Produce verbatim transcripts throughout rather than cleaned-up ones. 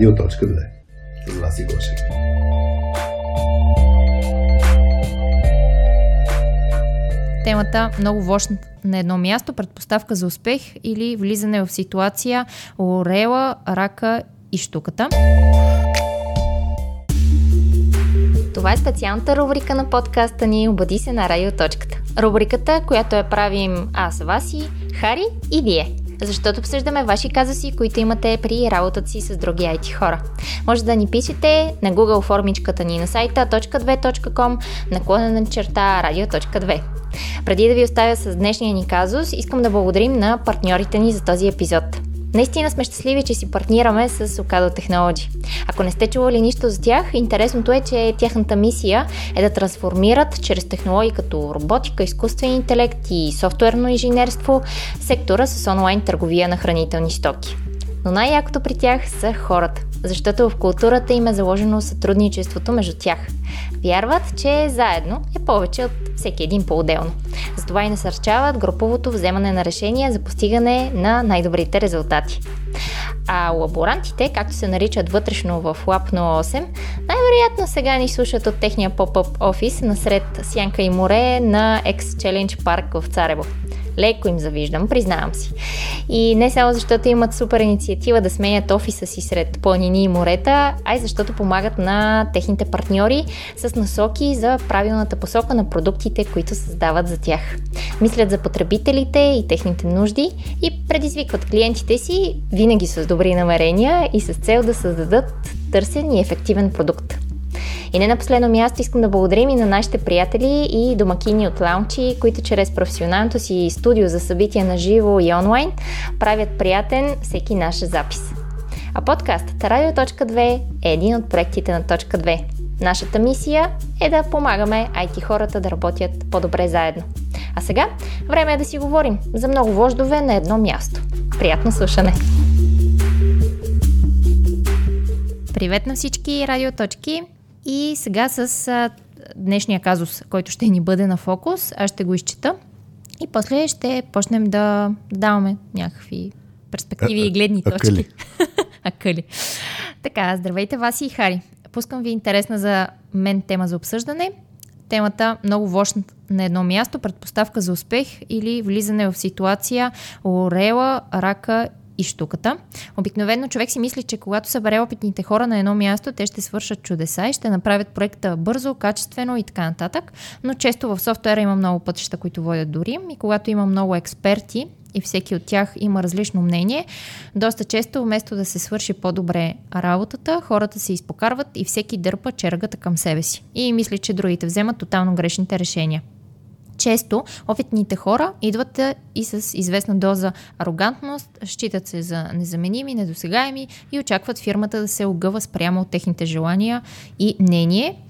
Радиоточка две. Власи Гошев. Темата много вошна на едно място, предпоставка за успех или влизане в ситуация орела, рака и щуката. Това е специалната рубрика на подкаста ни "Обади се на Радиоточката". Рубриката, която я правим аз, Васи, Хари и вие. Защото обсъждаме ваши казуси, които имате при работата си с други ай ти хора. Може да ни пишете на Google формичката ни на сайта точка две точка ком наклонена черта радио точка две. Преди да ви оставя с днешния ни казус, искам да благодарим на партньорите ни за този епизод. Наистина сме щастливи, че си партнираме с Ocado Technology. Ако не сте чували нищо за тях, интересното е, че тяхната мисия е да трансформират чрез технологии като роботика, изкуствен интелект и софтуерно инженерство сектора с онлайн търговия на хранителни стоки. Но най-якото при тях са хората, защото в културата им е заложено сътрудничеството между тях. Вярват, че заедно е повече от всеки един по-отделно. Затова и насърчават груповото вземане на решения за постигане на най-добрите резултати. А лаборантите, както се наричат вътрешно в Лаб нула осем, най-вероятно сега ни слушат от техния поп-ъп офис насред сянка и море на Екс Чалендж парк в Царево. Леко им завиждам, признавам си. И не само защото имат супер инициатива да сменят офиса си сред планини и морета, а и защото помагат на техните партньори с насоки за правилната посока на продуктите, които създават за тях. Мислят за потребителите и техните нужди и предизвикват клиентите си винаги с добри намерения и с цел да създадат търсен и ефективен продукт. И не на последно място искам да благодарим и на нашите приятели и домакини от Лаунчи, които чрез професионалното си студио за събития на живо и онлайн правят приятен всеки наш запис. А подкастът Радио точка две е един от проектите на Точка две. Нашата мисия е да помагаме ай ти хората да работят по-добре заедно. А сега време е да си говорим за много вождове на едно място. Приятно слушане! Привет на всички радиоточки! И сега с а, днешния казус, който ще ни бъде на фокус, аз ще го изчита и после ще почнем да даваме някакви перспективи а, и гледни а, точки. Акъли. Така, здравейте Васи и Хари. Пускам ви интересна за мен тема за обсъждане. Темата много вошна на едно място, предпоставка за успех или влизане в ситуация орела, рака и щуката. Обикновено човек си мисли, че когато събере опитните хора на едно място, те ще свършат чудеса и ще направят проекта бързо, качествено и така нататък, но често в софтуера има много пътища, които водят до Рим и когато има много експерти и всеки от тях има различно мнение, доста често вместо да се свърши по-добре работата, хората се изпокарват и всеки дърпа чергата към себе си и мисли, че другите вземат тотално грешните решения. Често опитните хора идват и с известна доза арогантност, считат се за незаменими, недосегаеми и очакват фирмата да се огъва спрямо от техните желания и мнение.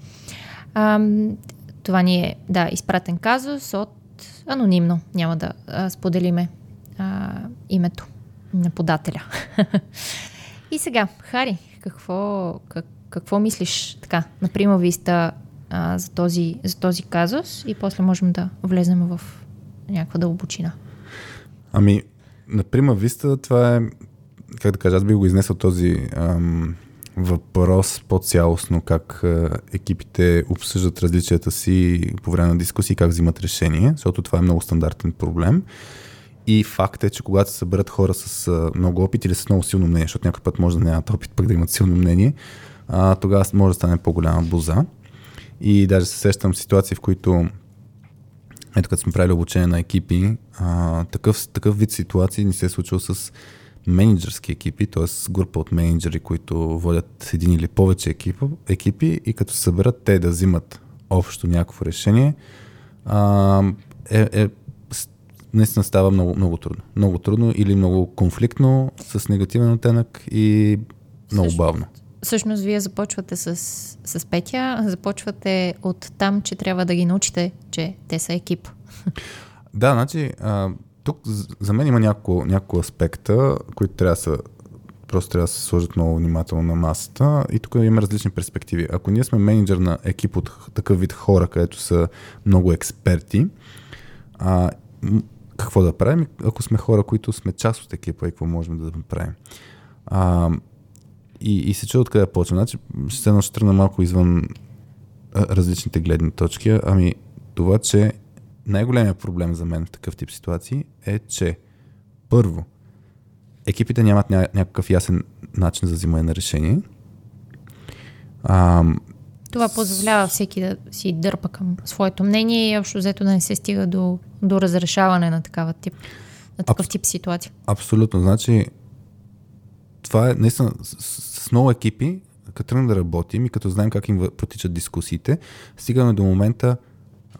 А, това ни е да, изпратен казус от анонимно, няма да а, споделиме а, името на подателя. И сега, Хари, какво, как, какво мислиш така, на прима виста За този, за този казус и после можем да влезем в някаква дълбочина. Ами, на прима виста това е, как да кажа, аз би го изнесъл този ам, въпрос по-цялостно, как а, екипите обсъждат различията си по време на дискусии, как взимат решение, защото това е много стандартен проблем. И факт е, че когато се съберат хора с а, много опит или с много силно мнение, защото някой път може да нямат опит, пък да имат силно мнение, а, тогава може да стане по-голяма буза. И даже се сещам ситуации, в които, ето като сме правили обучение на екипи, а, такъв, такъв вид ситуации ни се е случило с мениджърски екипи, т.е. група от мениджъри, които водят един или повече екипа, екипи и като се съберат те да взимат общо някакво решение, а, е, е, наистина става много, много трудно. Много трудно или много конфликтно, с негативен оттенък и много бавно. Всъщност, вие започвате с, с Петя, започвате от там, че трябва да ги научите, че те са екип. Да, значи, а, тук за мен има няколко, няколко аспекта, които трябва да са, просто трябва да се сложат много внимателно на масата и тук има различни перспективи. Ако ние сме менеджер на екип от такъв вид хора, където са много експерти, а, какво да правим, ако сме хора, които сме част от екипа и какво можем да направим? А, И, и се чуя откъде почвам. Значи, ще се ще тръгна малко извън различните гледни точки. Ами това, че най-големият проблем за мен в такъв тип ситуации е, че първо, екипите нямат ня- някакъв ясен начин за взимане на решение. А, това позволява всеки да си дърпа към своето мнение и общо взето да не се стига до, до разрешаване на такава тип, на такъв аб- тип ситуация. Абсолютно. Значи това е наистина с, с много екипи, като тръгнем да работим и като знаем как им протичат дискусиите, стигаме до момента,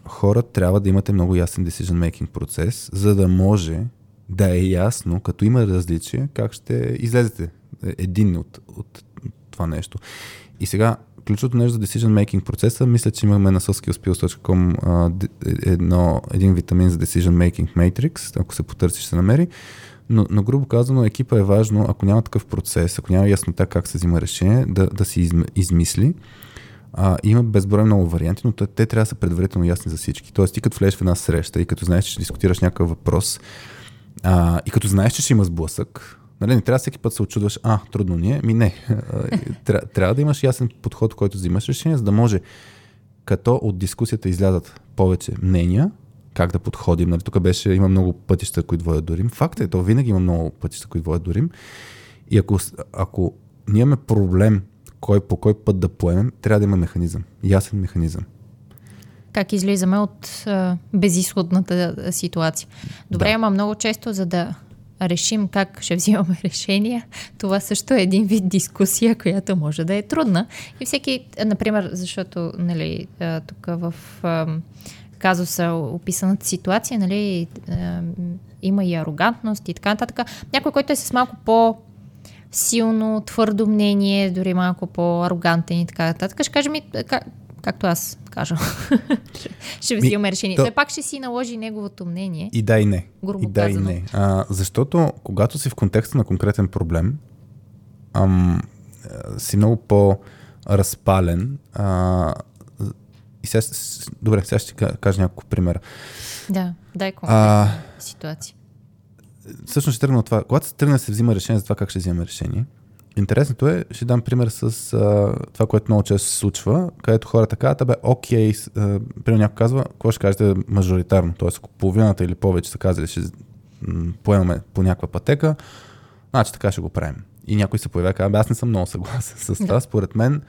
хора трябва да имате много ясен decision-making процес, за да може да е ясно, като има различия, как ще излезете един от, от това нещо. И сега, ключото нещо за decision-making процеса, мисля, че имаме на soft skills dot b g един витамин за decision-making matrix, ако се потърси, ще се намери. Но, но грубо казано, екипа е важно, ако няма такъв процес, ако няма яснота как се взима решение, да, да си измисли. А, има безброй много варианти, но те, те трябва да са предварително ясни за всички. Тоест, ти като влезеш в една среща и като знаеш, че дискутираш някакъв въпрос, а, и като знаеш, че ще има сблъсък, нали, не трябва всеки път се очудваш, а, трудно ни е, ми не. Тря, трябва да имаш ясен подход, който взимаш решение, за да може, като от дискусията излязат повече мнения, как да подходим. Нали, тук беше, има много пътища, които водят до Рим. Факт е, то винаги има много пътища, които водят до Рим. И ако, ако ние имаме проблем, кой по кой път да поемем, трябва да има механизъм. Ясен механизъм. Как излизаме от а, безизходната ситуация. Добре, да. Ама много често, за да решим как ще взимаме решения, това също е един вид дискусия, която може да е трудна. И всеки, например, защото нали, тук в а, казуса описаната ситуация, нали, а, има и арогантност и така нататък. Някой, който е с малко по- силно, твърдо мнение, дори малко по-арогантен и така нататък. Ще кажа ми, как, както аз кажа, ще, ще взимаме решение. То... Той пак ще си наложи неговото мнение. И да и не. Грубо и да казано. И не. А, защото когато си в контекста на конкретен проблем, ам, си много по-разпален. А, и сега, добре, сега ще кажа няколко примера. Да, дай конкретна а... ситуация. Всъщност ще тръгна от това. Когато се тръгна се взима решение за това как ще взимаме решение, интересното е, ще дам пример с а, това, което много често се случва, където хората казват, бе, окей, пример някой казва, какво ще кажете мажоритарно, т.е. ако половината или повече са казали, ще поемаме по някаква пътека, значи така ще го правим. И някой се появява, казва, бе, аз не съм много съгласен с това, според мен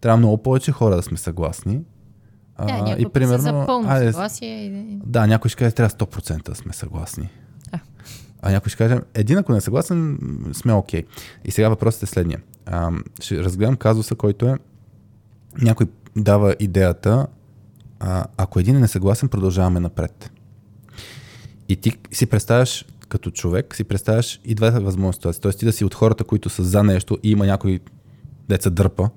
трябва много повече хора да сме съгласни. А, да, някой и, примерно, се за пълно съгласие. Да, някой ще каже, трябва сто процента да сме съгласни. А някой ще каже, един ако не е съгласен, сме окей. Okay. И сега въпросът е следния. А, ще разгледам казуса, който е, някой дава идеята, а, ако един е несъгласен, продължаваме напред. И ти си представяш като човек, си представяш и двете възможни ситуации. Тоест ти да си от хората, които са за нещо и има някой деца дърпа.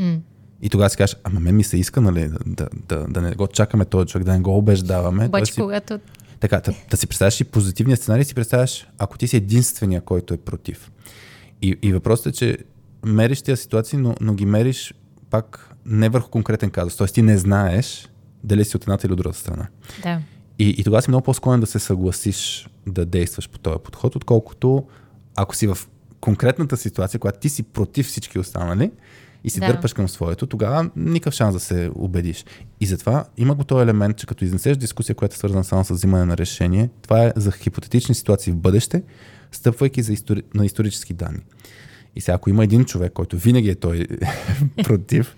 Mm. И тогава си кажеш, ама мен ми се иска, нали, да, да, да, да не го чакаме този човек, да не го обеждаваме. Обаче си... когато... Така, да, да си представяш и позитивния сценарий, си представяш, ако ти си единствения, който е против. И, и въпросът е, че мериш тия ситуации, но, но ги мериш пак не върху конкретен казус. Тоест ти не знаеш дали си от едната или от другата страна. Да. И, и тогава си много по-склонен да се съгласиш да действаш по този подход, отколкото ако си в конкретната ситуация, когато ти си против всички останали и си да. дърпаш към своето, тогава никакъв шанс да се убедиш. И затова има го този елемент, че като изнесеш дискусия, която е свързана само с взимане на решение, това е за хипотетични ситуации в бъдеще, стъпвайки за истори... на исторически данни. И сега, ако има един човек, който винаги е той против,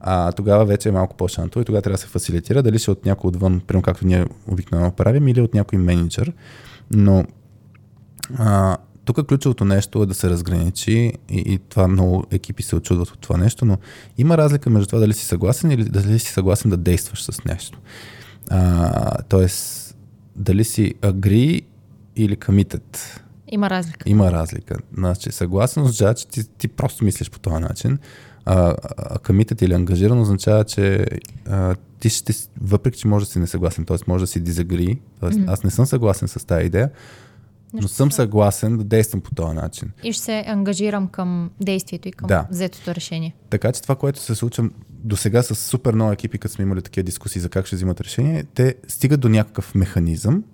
а, тогава вече е малко по-шантово и тогава трябва да се фасилитира, дали ще от някой отвън, прямо както ние обикновено правим, или от някой менеджер. Но а, тук ключовото нещо е да се разграничи и, и това много екипи се очудват от това нещо, но има разлика между това дали си съгласен или дали си съгласен да действаш с нещо. А, тоест, дали си agree или committed. Има разлика. Има разлика. Значи, съгласен означава, че ти, ти просто мислиш по този начин. А, а committed или ангажиран означава, че а, ти ще, въпреки, че може да си несъгласен, т.е. може да си disagree, т.е. Mm-hmm. аз не съм съгласен с тази идея, но съм съгласен да действам по този начин. И ще се ангажирам към действието и към да. взетото решение. Така че това, което се случва до сега с супер много екипи, като сме имали такива дискусии за как ще взимат решение, те стигат до някакъв механизъм,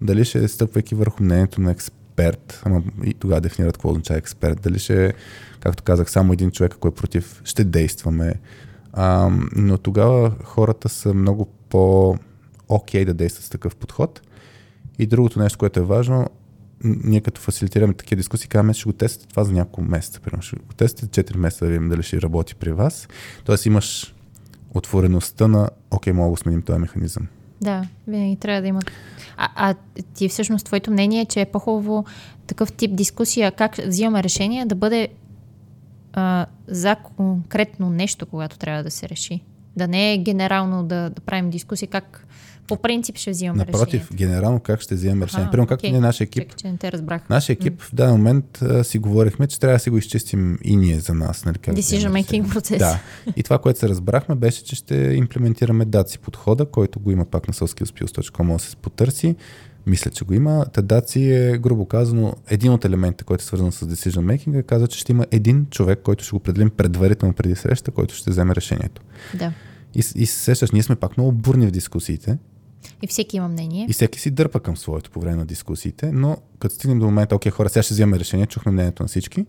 дали ще стъпвайки върху мнението на експерт, експерт, ама и тогава дефинират какво означава експерт. Дали ще, както казах, само един човек, ако е против, ще действаме. А, но тогава хората са много по-окей да действат с такъв подход. И другото нещо, което е важно, ние като фасилитираме такива дискусии, казваме, ще го тестите това за няколко месеца. Примерно, ще го тестите четири месеца да видим дали ще работи при вас. Тоест имаш отвореността на окей, мога да сменим този механизъм. Да, винаги трябва да има. А, а ти всъщност, твоето мнение е, че е по-хубаво такъв тип дискусия, как взимаме решение, да бъде а, за конкретно нещо, когато трябва да се реши. Да не е генерално да, да правим дискусии, как по принцип ще взимаме решение. Напротив, решението. Генерално как ще взимаме Аха, решение. Примерно, както okay. ние, нашия екип, Чак, нашия екип mm. в даден момент а, си говорихме, че трябва да си го изчистим и ние за нас. Нали, decision making процес. Да. И това, което се разбрахме, беше, че ще имплементираме даци подхода, който го има пак на softskills точка би джи, може да се потърси. Мисля, че го има. Та даци е, грубо казано, един от елементите, който е свързан с decision making, казва, че ще има един човек, който ще го определим предварително преди среща, който ще вземе решението. Да. И, и сещаш, ние сме пак много бурни в дискусиите. И всеки има мнение. И всеки си дърпа към своето по време на дискусиите, но като стигнем до момента, окей, хора, сега ще вземем решение, чухме мнението на всички,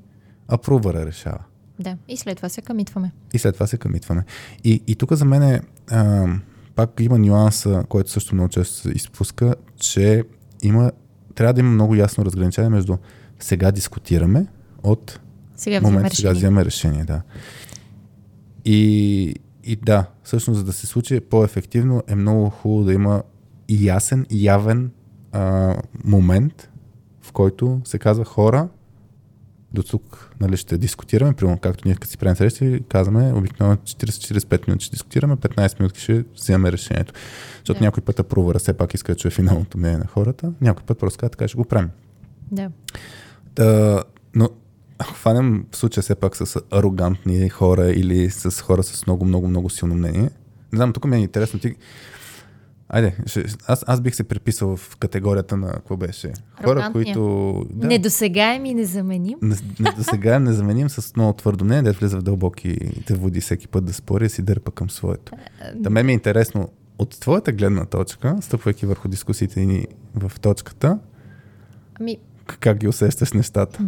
а провъра решава. Да, и след това се къмитваме. И след това се къмитваме. И, и тук за мен е, а, пак има нюанса, който също много често се изпуска, че има, трябва да има много ясно разграничение между сега дискутираме от сега момента сега вземем решение. Да. И И да, всъщност, за да се случи по-ефективно, е много хубаво да има и ясен, и явен а, момент, в който се казва хора, до тук нали, ще дискутираме, примерно както ние като си правим срещи, казваме обикновено четирийсет до четирийсет и пет минути ще дискутираме, петнайсет минути ще вземем решението. Защото да. Някой път провара, все пак иска да чуе финалното мнение на хората, някой път просто казва, така ще го правим. Да. да но ако фанем в случая все пак с арогантни хора или с хора с много, много, много силно мнение. Не знам, тук ми е интересно. Ти... Айде, ще... аз, аз бих се приписал в категорията на какво беше. Хора, които... Да, недосегаем и незаменим. Недосегаем, незаменим с много твърдо мнение, да влиза в дълбоките води всеки път да спори и си дърпа към своето. Да, мен ми е интересно от твоята гледна точка, стъпвайки върху дискусиите ни в точката, ами... как ги усещаш нещата?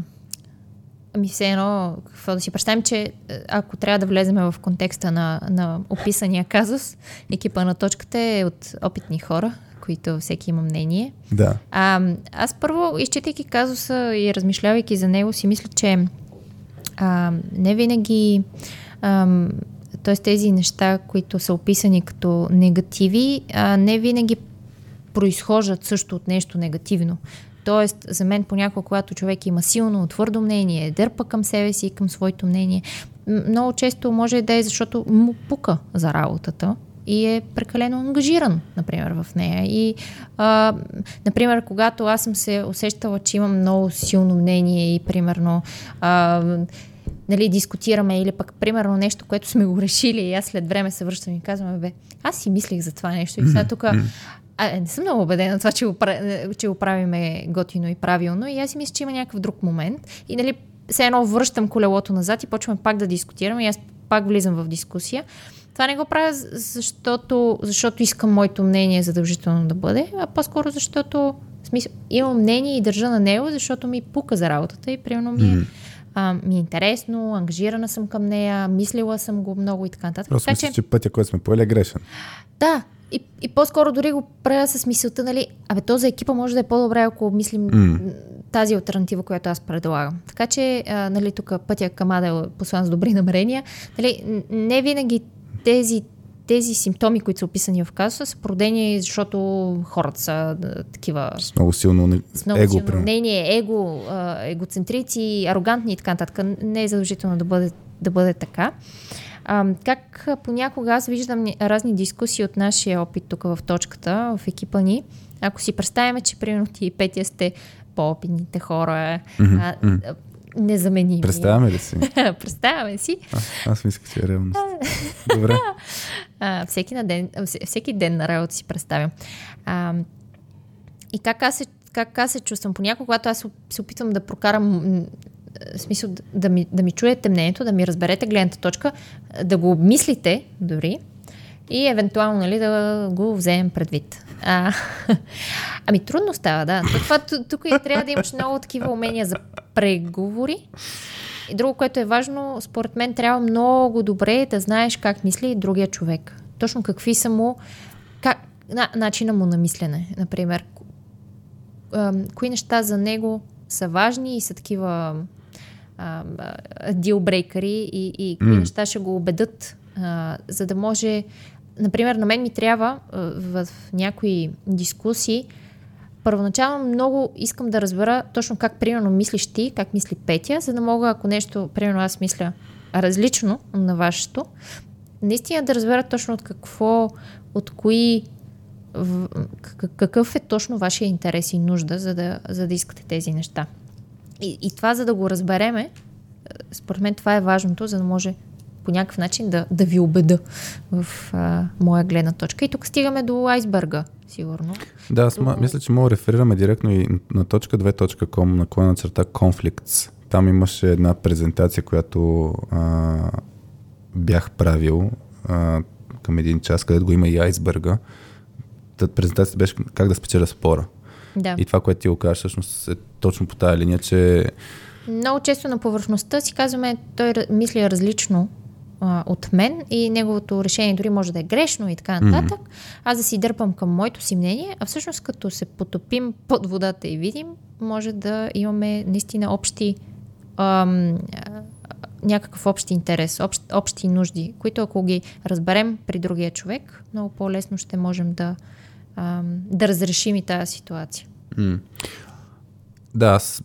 Ами все едно, какво да си представим, че ако трябва да влезем в контекста на, на описания казус, екипа на точката е от опитни хора, които всеки има мнение. Да. А, аз първо, изчитайки казуса и размишлявайки за него, си мисля, че а, не винаги а, т.е. тези неща, които са описани като негативи, а, не винаги произхождат също от нещо негативно. Тоест, за мен понякога, когато човек има силно, твърдо мнение, дърпа към себе си и към своето мнение, много често може да е, защото му пука за работата и е прекалено ангажиран, например, в нея. И, а, например, когато аз съм се усещала, че имам много силно мнение и, примерно, а, нали, дискутираме или пък, примерно, нещо, което сме го решили и аз след време се връщам и казвам, бе, аз си мислих за това нещо и сега тук... А, не съм много убедена това, че го, че го правиме готино и правилно и аз си мисля, че има някакъв друг момент и нали все едно връщам колелото назад и почвам пак да дискутирам и аз пак влизам в дискусия. Това не го правя, защото, защото искам моето мнение задължително да бъде, а по-скоро защото в смисъл, имам мнение и държа на него, защото ми пука за работата и примерно ми е а, ми е интересно, ангажирана съм към нея, мислила съм го много и така нататък. Просто мисля, че... че пътя, който сме поели е грешен. Да, И, и по-скоро дори го правя с мисълта, нали, абе, то за екипа може да е по-добре, ако мислим mm. тази алтернатива, която аз предлагам. Така че, а, нали, тук пътя към Ада е послан с добри намерения. Нали, не винаги тези, тези симптоми, които са описани в казуса, са породени, защото хората са а, такива... С много силно, с много его, силно мнение, его, а, егоцентрици, арогантни и така нататък. Не е задължително да бъде, да бъде така. А, как понякога аз виждам разни дискусии от нашия опит тук в точката, в екипа ни. Ако си представяме, че примерно ти и Петя сте по-опитните хора, mm-hmm. а, незаменими. Представяме ли си? Представяме си. А, аз мисля, че е реалност. Добре. А, всеки, на ден, всеки ден на работа си представям. А, и как аз, се, как аз се чувствам? Понякога, когато аз се опитвам да прокарам... В смисъл да ми, да ми чуете мнението, да ми разберете гледната точка, да го обмислите дори и евентуално нали, да го вземем предвид. А, ами трудно става, да. Това, тук и трябва да имаш много такива умения за преговори. И друго, което е важно, според мен трябва много добре да знаеш как мисли другия човек. Точно какви са му, как, на, начина му на мислене, например. Кои неща за него са важни и са такива дилбрейкъри и, и кои mm. неща ще го убедат, а, за да може... Например, на мен ми трябва а, в някои дискусии първоначално много искам да разбера точно как примерно мислиш ти, как мисли Петя, за да мога, ако нещо, примерно аз мисля различно на вашето, наистина да разбера точно от какво, от кои, в, какъв е точно вашия интерес и нужда, за да, за да искате тези неща. И, и това, за да го разбереме, според мен това е важното, за да може по някакъв начин да, да ви убеда в а, моя гледна точка. И тук стигаме до айсберга, сигурно. Да, аз Друго... мисля, че мога да реферираме директно и на точка две точка ком, на наклона черта Conflicts. Там имаше една презентация, която а, бях правил а, към един час, където го има и айсберга. Тът презентацията беше как да спечеля спора. Да. И това, което ти го кажеш, всъщност е точно по тая линия, че... Много често на повърхността си казваме, той мисли различно а, от мен и неговото решение дори може да е грешно и така нататък. Mm-hmm. Аз да си дърпам към моето си мнение, а всъщност като се потопим под водата и видим, може да имаме наистина общи ам, някакъв общ интерес, общ, общи нужди, които ако ги разберем при другия човек, много по-лесно ще можем да да разрешим и тази ситуация. Mm. Да, аз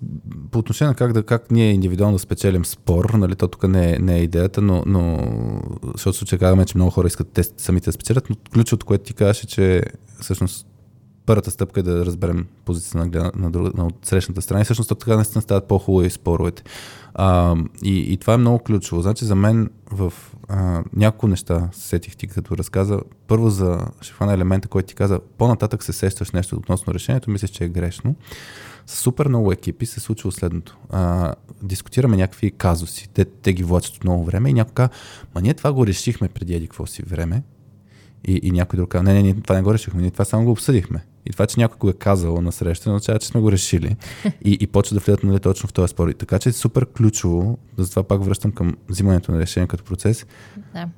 по отношение на как, да, как ние индивидуално да спечелим спор, нали, то тук не е, не е идеята, но, но защото случай казваме, че много хора искат те самите да спечелят, но ключът, което ти казваш е, че всъщност първата стъпка е да разберем позиция на, на, на, друг, на срещната страна и всъщност така наистина стават по-хубави споровете. А, и, и това е много ключово. Значи за мен в а, няколко неща сетих ти, като разказа. Първо за шефа на елемента, който ти каза, по-нататък се сещаш нещо относно решението, мислиш, че е грешно. С супер много екипи се случило следното. А, дискутираме някакви казуси, те, те ги влачат от много време и някой казва, ма ние това го решихме преди еди какво си време. И, и някой друг казва, не, не, ние това не го решихме, ние това само го обсъдихме. И това, че някой го е казал на среща, означава, че сме го решили. И, и почва да влизат, нали, точно в този спор. И така че е супер ключово, затова пак връщам към взимането на решение като процес. Да.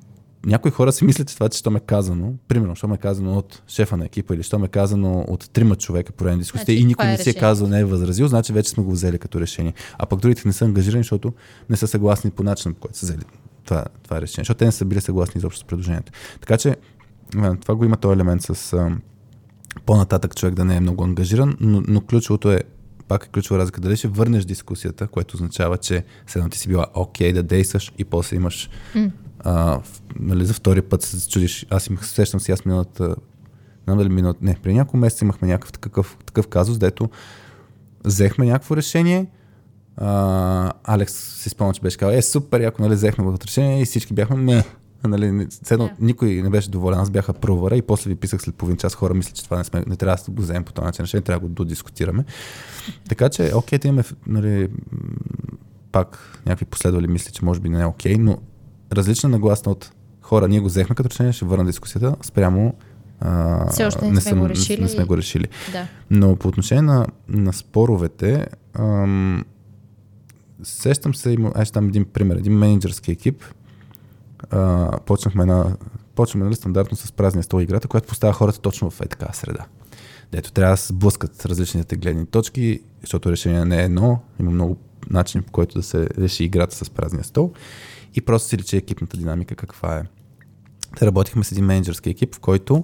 Някои хора си мислят, че това, че що ме е казано, примерно, що ме е казано от шефа на екипа или що ме е казано от трима човека по време на дискусията, значи, и никой е не си е казал, не е възразил, значи вече сме го взели като решение. А пък другите не са ангажирани, защото не са съгласни по начина, по който са взели това, това решение, защото те не са били съгласни изобщо с предложението. Така че това го има този елемент с а, по-нататък човек да не е много ангажиран, но, но ключовото е, пак е ключова разлика, дали ще върнеш дискусията, което означава, че седно ти си била окей okay, да действаш и после имаш mm. а, в, нали, за втори път се чудиш, аз имах, сещам си аз миналата, нали, миналата, не, при няколко месеца имахме някакъв такъв, такъв казус, дето взехме някакво решение, а, Алекс си спомня, че беше казал, е супер, яко, нали, взехме бъдат решение и всички бяхме не. Нали, ценно, yeah. Никой не беше доволен, аз бяха провара и после ви писах след половин час, хора мисля, че това не, сме, не трябва да го вземем по този начин, не трябва да го додискутираме. Така че, окей, да имаме, нали, пак някакви последвали мисли, че може би не е окей, но различна нагласна от хора, ние го взехме като решение, ще върна дискусията, спрямо а, все още не, не, сме съм, го решили. не сме го решили. Да. Но по отношение на, на споровете, ам, сещам се, аз там един пример, един менеджерски екип, Uh, почнахме на, почваме нали, стандартно с празния стол играта, която поставя хората точно в е така среда. Дето трябва да се блъскат с различните гледни точки, защото решение не е едно, има много начини, по който да се реши играта с празния стол и просто си личи екипната динамика каква е. Те работихме с един менеджерски екип, в който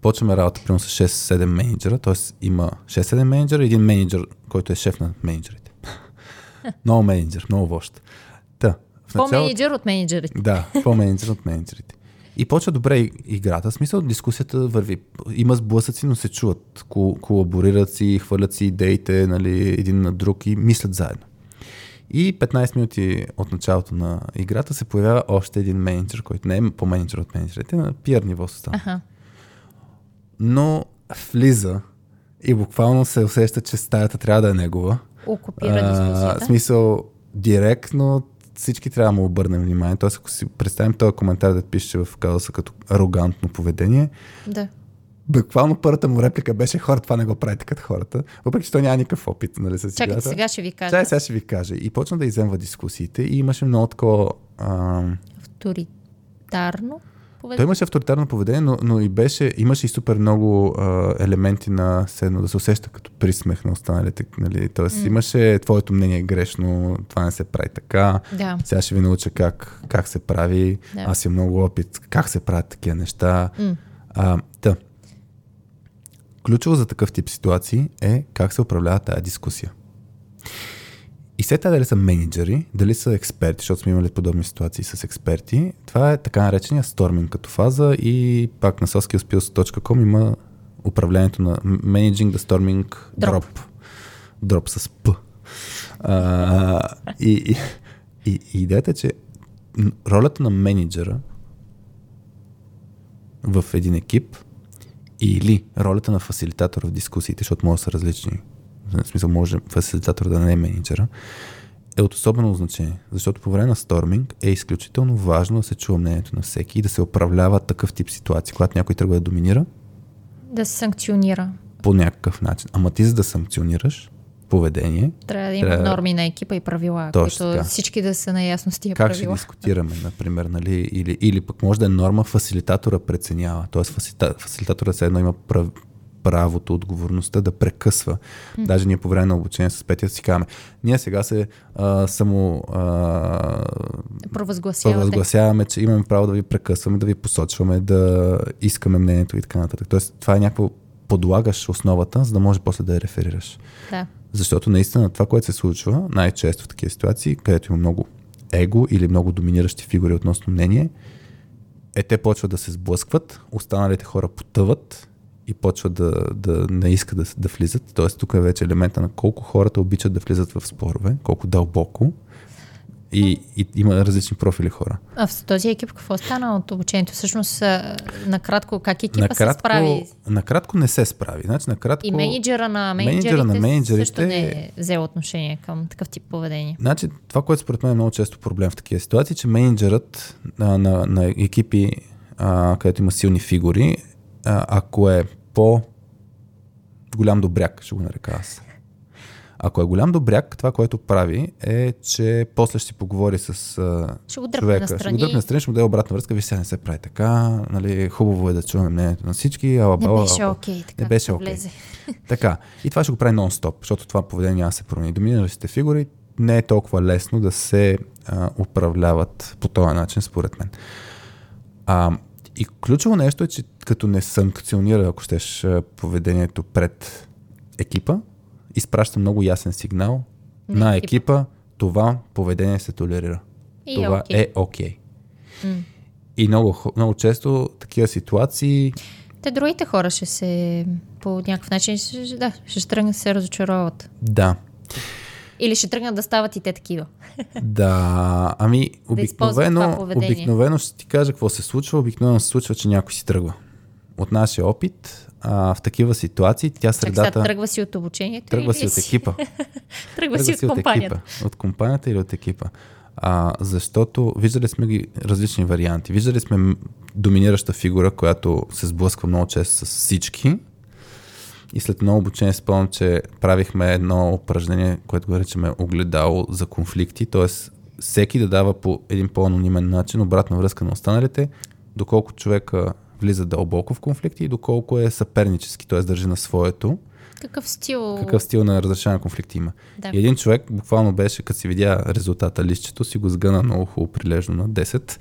почваме работа примерно с шест-седем менеджера, т.е. има шест-седем менеджера и един менеджер, който е шеф на менеджерите. Много менеджер, много вожд. По-менеджер от менеджерите. Да, по-менеджер от менеджерите. И почва добре играта. В смисъл, дискусията върви. Има сблъсъци, но се чуват. Колаборират си, хвърлят си идеите, нали, един на друг и мислят заедно. И петнайсет минути от началото на играта се появява още един менеджер, който не е по-менеджер от менеджерите, на пиар ниво се става. Но влиза и буквално се усеща, че стаята трябва да е негова. Окупира дискусията. В смисъл, директно всички трябва да му обърнем внимание. Тоест, ако си представим този коментар да пише в казуса като арогантно поведение, да. буквално първата му реплика беше: хора, това не го правите като хората. Въпреки че той няма никакъв опит, нали, с играта. Чакайте, сега ще ви кажа. Сега, сега ще ви кажа. И почна да изземва дискусиите и имаше много такова... А... Авторитарно поведение. Той имаше авторитарно поведение, но, но и беше, имаше и супер много а, елементи на седно да се усеща като присмех на останалите. Нали? Тоест mm. имаше твоето мнение грешно, това не се прави така. Да. Сега ще ви науча как, как се прави. Да. Аз имам много опит как се правят такива неща. Mm. А, да. Ключово за такъв тип ситуации е как се управлява тази дискусия. И след това дали са менеджери, дали са експерти, защото сме имали подобни ситуации с експерти, това е така наречения сторминг като фаза и пак на softskills.bg има управлението на Managing the Storming Drop. Drop, Drop с П. А, и, и, и идеята е, че ролята на менеджера в един екип или ролята на фасилитатора в дискусиите, защото може да са различни, в смисъл може фасилитатор да не е менеджера, е от особено значение, защото по време на сторминг е изключително важно да се чува мнението на всеки и да се управлява такъв тип ситуации, когато някой тръгва да доминира. Да се санкционира. По някакъв начин. Ама ти за да санкционираш поведение... Трябва да има трябва... норми на екипа и правила, точно, които всички да са наясно с тия как правила. Как ще дискутираме, например, нали? Или, или пък може да е норма фасилитатора преценява. Тоест фасилита... фасилитатора все едно има прав... правото, отговорността да прекъсва. Mm. Даже ние по време на обучение с Петя си казваме: ние сега се а, само а, провъзгласяваме, че имаме право да ви прекъсваме, да ви посочваме, да искаме мнението и така нататък. Тоест това е някакво, подлагаш основата, за да може после да я реферираш. Да. Защото наистина това, което се случва най-често в такива ситуации, където има много его или много доминиращи фигури относно мнение, е те почват да се сблъскват, останалите хора потъват и почват да, да не искат да, да влизат. Тоест тук е вече елемента на колко хората обичат да влизат в спорове, колко дълбоко, и, и има различни профили хора. А в този екип какво стана от обучението? Всъщност, накратко, как екипа накратко, се справи? Накратко не се справи. Значи, накратко, и менеджера на менеджерите, менеджера на менеджерите също не е взел отношение към такъв тип поведение. Значи, това, което според мен е много често проблем в такива ситуации, че менеджерът на, на, на екипи, а, където има силни фигури, ако е по-голям добряк, ще го нарека аз. Ако е голям добряк, това, което прави, е, че после ще си поговори с ще го човека. Ще го дръпне настрани, ще му даде обратна връзка. Виж, сега не се прави така. Нали, хубаво е да чуваме мнението на всички. Ала, не беше окей. Okay, не беше окей. Okay. Така. И това ще го прави нон-стоп, защото това поведение няма се промени. Доминиращите фигури не е толкова лесно да се а, управляват по този начин, според мен. А, и ключово нещо е, че като не санкционира, ако щеш, поведението пред екипа, изпраща много ясен сигнал на, на екипа. екипа, това поведение се толерира. И това okay. е окей. Okay. Mm. И много, много често такива ситуации... Те другите хора ще се по някакъв начин, да, ще тръгнат да се разочароват. Да. Или ще тръгнат да стават и те такива. Да, ами обикновено, да обикновено ще ти кажа какво се случва. Обикновено се случва, че някой си тръгва. От нашия опит а, в такива ситуации тя средата... Чак, тръгва си от обучението? Тръгва си от екипа. тръгва си от компанията. Екипа. От компанията или от екипа. А, защото виждали сме ги различни варианти. Виждали сме доминираща фигура, която се сблъсква много често с всички. И след много обучение спомням, че правихме едно упражнение, което го наричаме огледало за конфликти, т.е. всеки да дава по един по-анонимен начин обратна връзка на останалите, доколко човека влиза дълбоко в конфликти и доколко е съпернически, т.е. държи на своето. Какъв стил? Какъв стил на разрешаване на конфликти има. Да. И един човек буквално беше, като си видя резултата листчето, си го сгъна много хубаво прилежно на десет,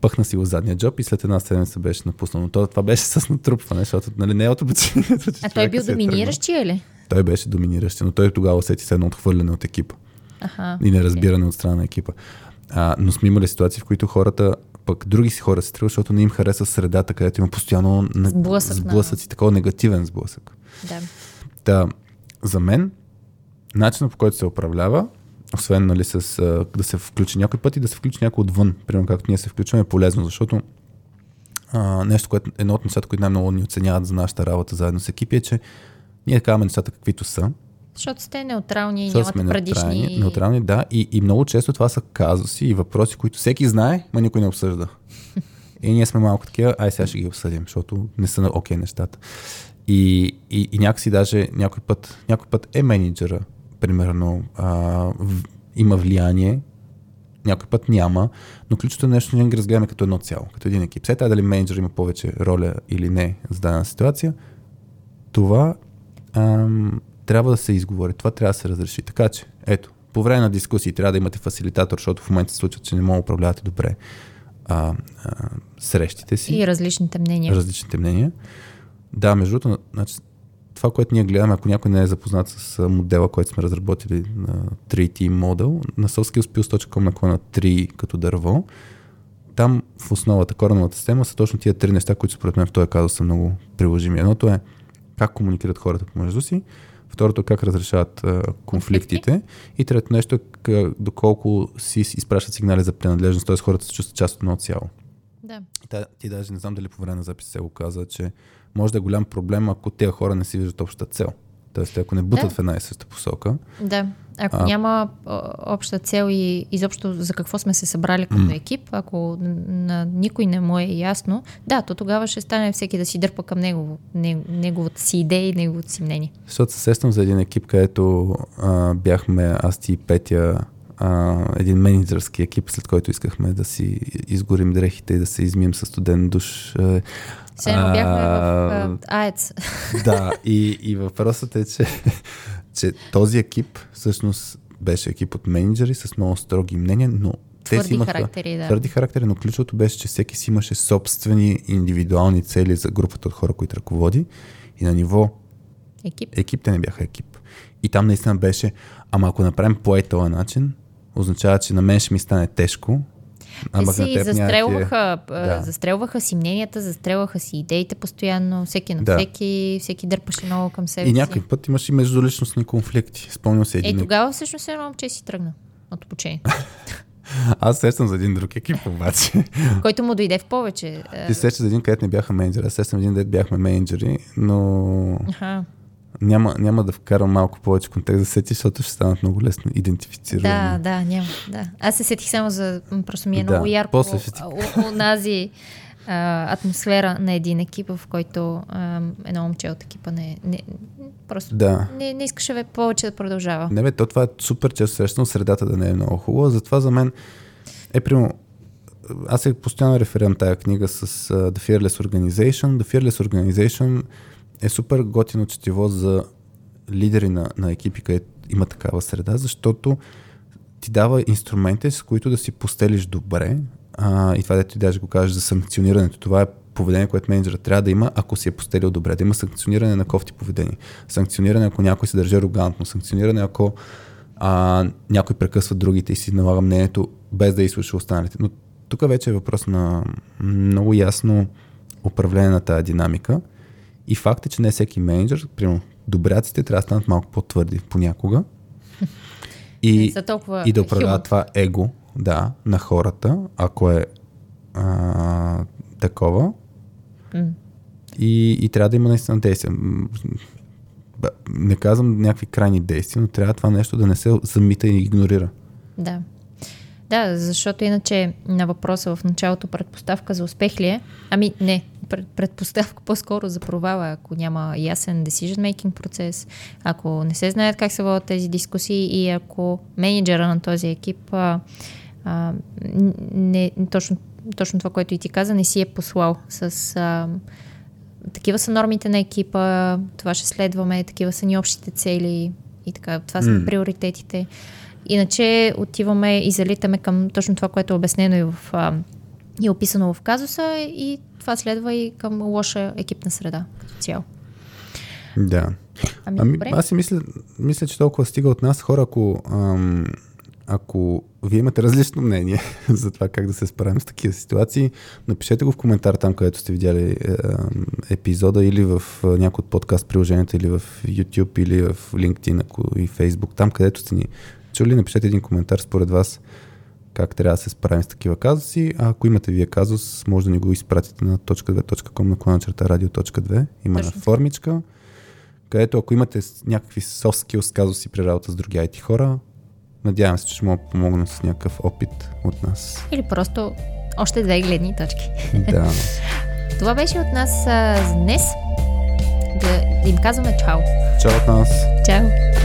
пъхна си го задния джоб и след една седмица беше напуснал. Но това беше с натрупване, защото нали, не е от обучението. А той бил доминиращия е ли? Той беше доминиращия, но той тогава усети едно отхвърляне от екипа. Аха, и неразбиране okay. от страна на екипа. А, но сме имали ситуации, в които хората, пък други си хора се тръгват, защото не им харесва средата, където има постоянно сблъсък, сблъсък и такова негативен сблъсък. Да. Та, за мен, начинът по който се управлява, освен нали, с, да се включи някой път и да се включи някой отвън, примерно както ние се включваме, е полезно, защото а, нещо, което едно от нещата, които най-много ни оценяват за нашата работа заедно с екипи е, че ние казваме нещата каквито са. Защото сте неутрални и нямат предишни. Неутрални, да. И, и много често това са казуси и въпроси, които всеки знае, но никой не обсъжда. И ние сме малко такива, ай сега ще ги обсъдим, защото не са на окей нещата. И, и, и някакси даже някой път, някой път е менеджера, примерно, а, в, има влияние, някой път няма, но ключото нещо ние ги разгледаме като едно цяло, като един екип. След това дали менеджер има повече роля или не за дадена ситуация, това ам, трябва да се изговори, това трябва да се разреши. Така че, ето, по време на дискусии трябва да имате фасилитатор, защото в момента се случва, че не мога да управлявате добре а, а, срещите си. И различните мнения. Различните мнения. Да, между другото, значи, това, което ние гледаме, ако някой не е запознат с модела, който сме разработили на три Т модел, на softskills.bg наклона три като дърво, там в основата, кореновата система са точно тия три неща, които според мен в този казус са много приложими. Едното е как комуникират хората помежду си, второто е как разрешават а, конфликтите и трето нещо е къ, доколко си изпращат сигнали за принадлежност, т.е. хората се чувстват част от едно цяло. Да. Та, ти даже не знам дали по време на запис се го каза, че може да е голям проблем, ако тези хора не си виждат общата цел. Тоест, ако не бутат да. в една и съща посока. Да, ако а... няма обща цел и изобщо за какво сме се събрали като mm. екип, ако на никой не му е ясно, да, то тогава ще стане всеки да си дърпа към негово, неговата си идея и неговото си мнение. Защото се сещам за един екип, където а, бяхме аз ти и Петя, а, един менеджерски екип, след който искахме да си изгорим дрехите и да се измием със студен душ. Сега бяхме в АЕЦ. Да, и, и въпросът е, че, че този екип всъщност беше екип от менеджери с много строги мнения, но те твърди си имаха характери, да. твърди характери, но ключовото беше, че всеки си имаше собствени индивидуални цели за групата от хора, които ръководи и на ниво екип, екип те не бяха екип. И там наистина беше, ама ако направим по този начин, означава, че на мен ще ми стане тежко. Те си застрелваха, да. застрелваха си мненията, застрелваха си идеите постоянно, всеки на да. всеки, всеки дърпаше много към себе си. И някой път имаш и междуличностни конфликти. Спомням се един... Е, тогава всъщност едно момче си тръгна от обучението. Аз сещам за един друг екип обаче. Който му дойде в повече. Ти сещаш за един, където не бяха менеджери. Аз сещам един, където бяхме менеджери, но... Аха. Няма, няма да вкарам малко повече контекст за сети, защото ще станат много лесно идентифицирани. Да, да, няма. Да. Аз се сетих само за... Просто ми е да, много ярко онази атмосфера на един екип, в който а, едно момче от екипа не... не просто да. не, не искаше ве повече да продължава. Не бе, то това е супер често срещано, средата да не е много хубава. Затова за мен е прямо... Аз се постоянно реферирам тая книга с uh, The Fearless Organization. The Fearless Organization е супер готино четиво за лидери на, на екипи, където има такава среда, защото ти дава инструменти, с които да си постелиш добре а, и това да ти даже го кажеш за санкционирането. Това е поведение, което менеджерът трябва да има, ако си е постелил добре. Да има санкциониране на кофти поведение. Санкциониране, ако някой се държи арогантно. Санкциониране, ако а, някой прекъсва другите и си налага мнението, без да изслуша останалите. Но тук вече е въпрос на много ясно управление на тази динамика. И факт е, че не всеки менеджер, примерно, добряците трябва да станат малко по-твърди понякога и, и да управляват това его да, на хората, ако е а, такова mm. и, и трябва да има наистина действия. Не казвам някакви крайни действия, но трябва това нещо да не се замита и игнорира. Да. Да, защото иначе на въпроса в началото предпоставка за успех ли е? Ами не, предпоставка по-скоро за провала, ако няма ясен decision-making процес, ако не се знаят как се водят тези дискусии и ако менеджера на този екип а, а, не, точно, точно това, което и ти каза, не си е послал с... А, такива са нормите на екипа, това ще следваме, такива са ни общите цели и така, това са mm. приоритетите. Иначе отиваме и залитаме към точно това, което е обяснено и, в, а, и описано в казуса и това следва и към лоша екипна среда като цяло. Да. Ами, ами, аз си мисля, мисля, че толкова стига от нас хора, ако, ам, ако вие имате различно мнение за това как да се справим с такива ситуации, напишете го в коментар там, където сте видяли ам, епизода или в някой от подкаст приложенията, или в YouTube, или в LinkedIn ако и Facebook, там където сте ни чули, напишете един коментар според вас как трябва да се справим с такива казуси. А ако имате вие казус, може да ни го изпратите на точка две точка ком наклона черта радио точка две. Има точно формичка, където ако имате някакви soft skills казуси при работа с други ай ти хора, надявам се, че ще мога да помогна с някакъв опит от нас. Или просто Още две гледни точки. Да. Това беше от нас а, днес. Да им казваме чао. Чао от нас. Чао.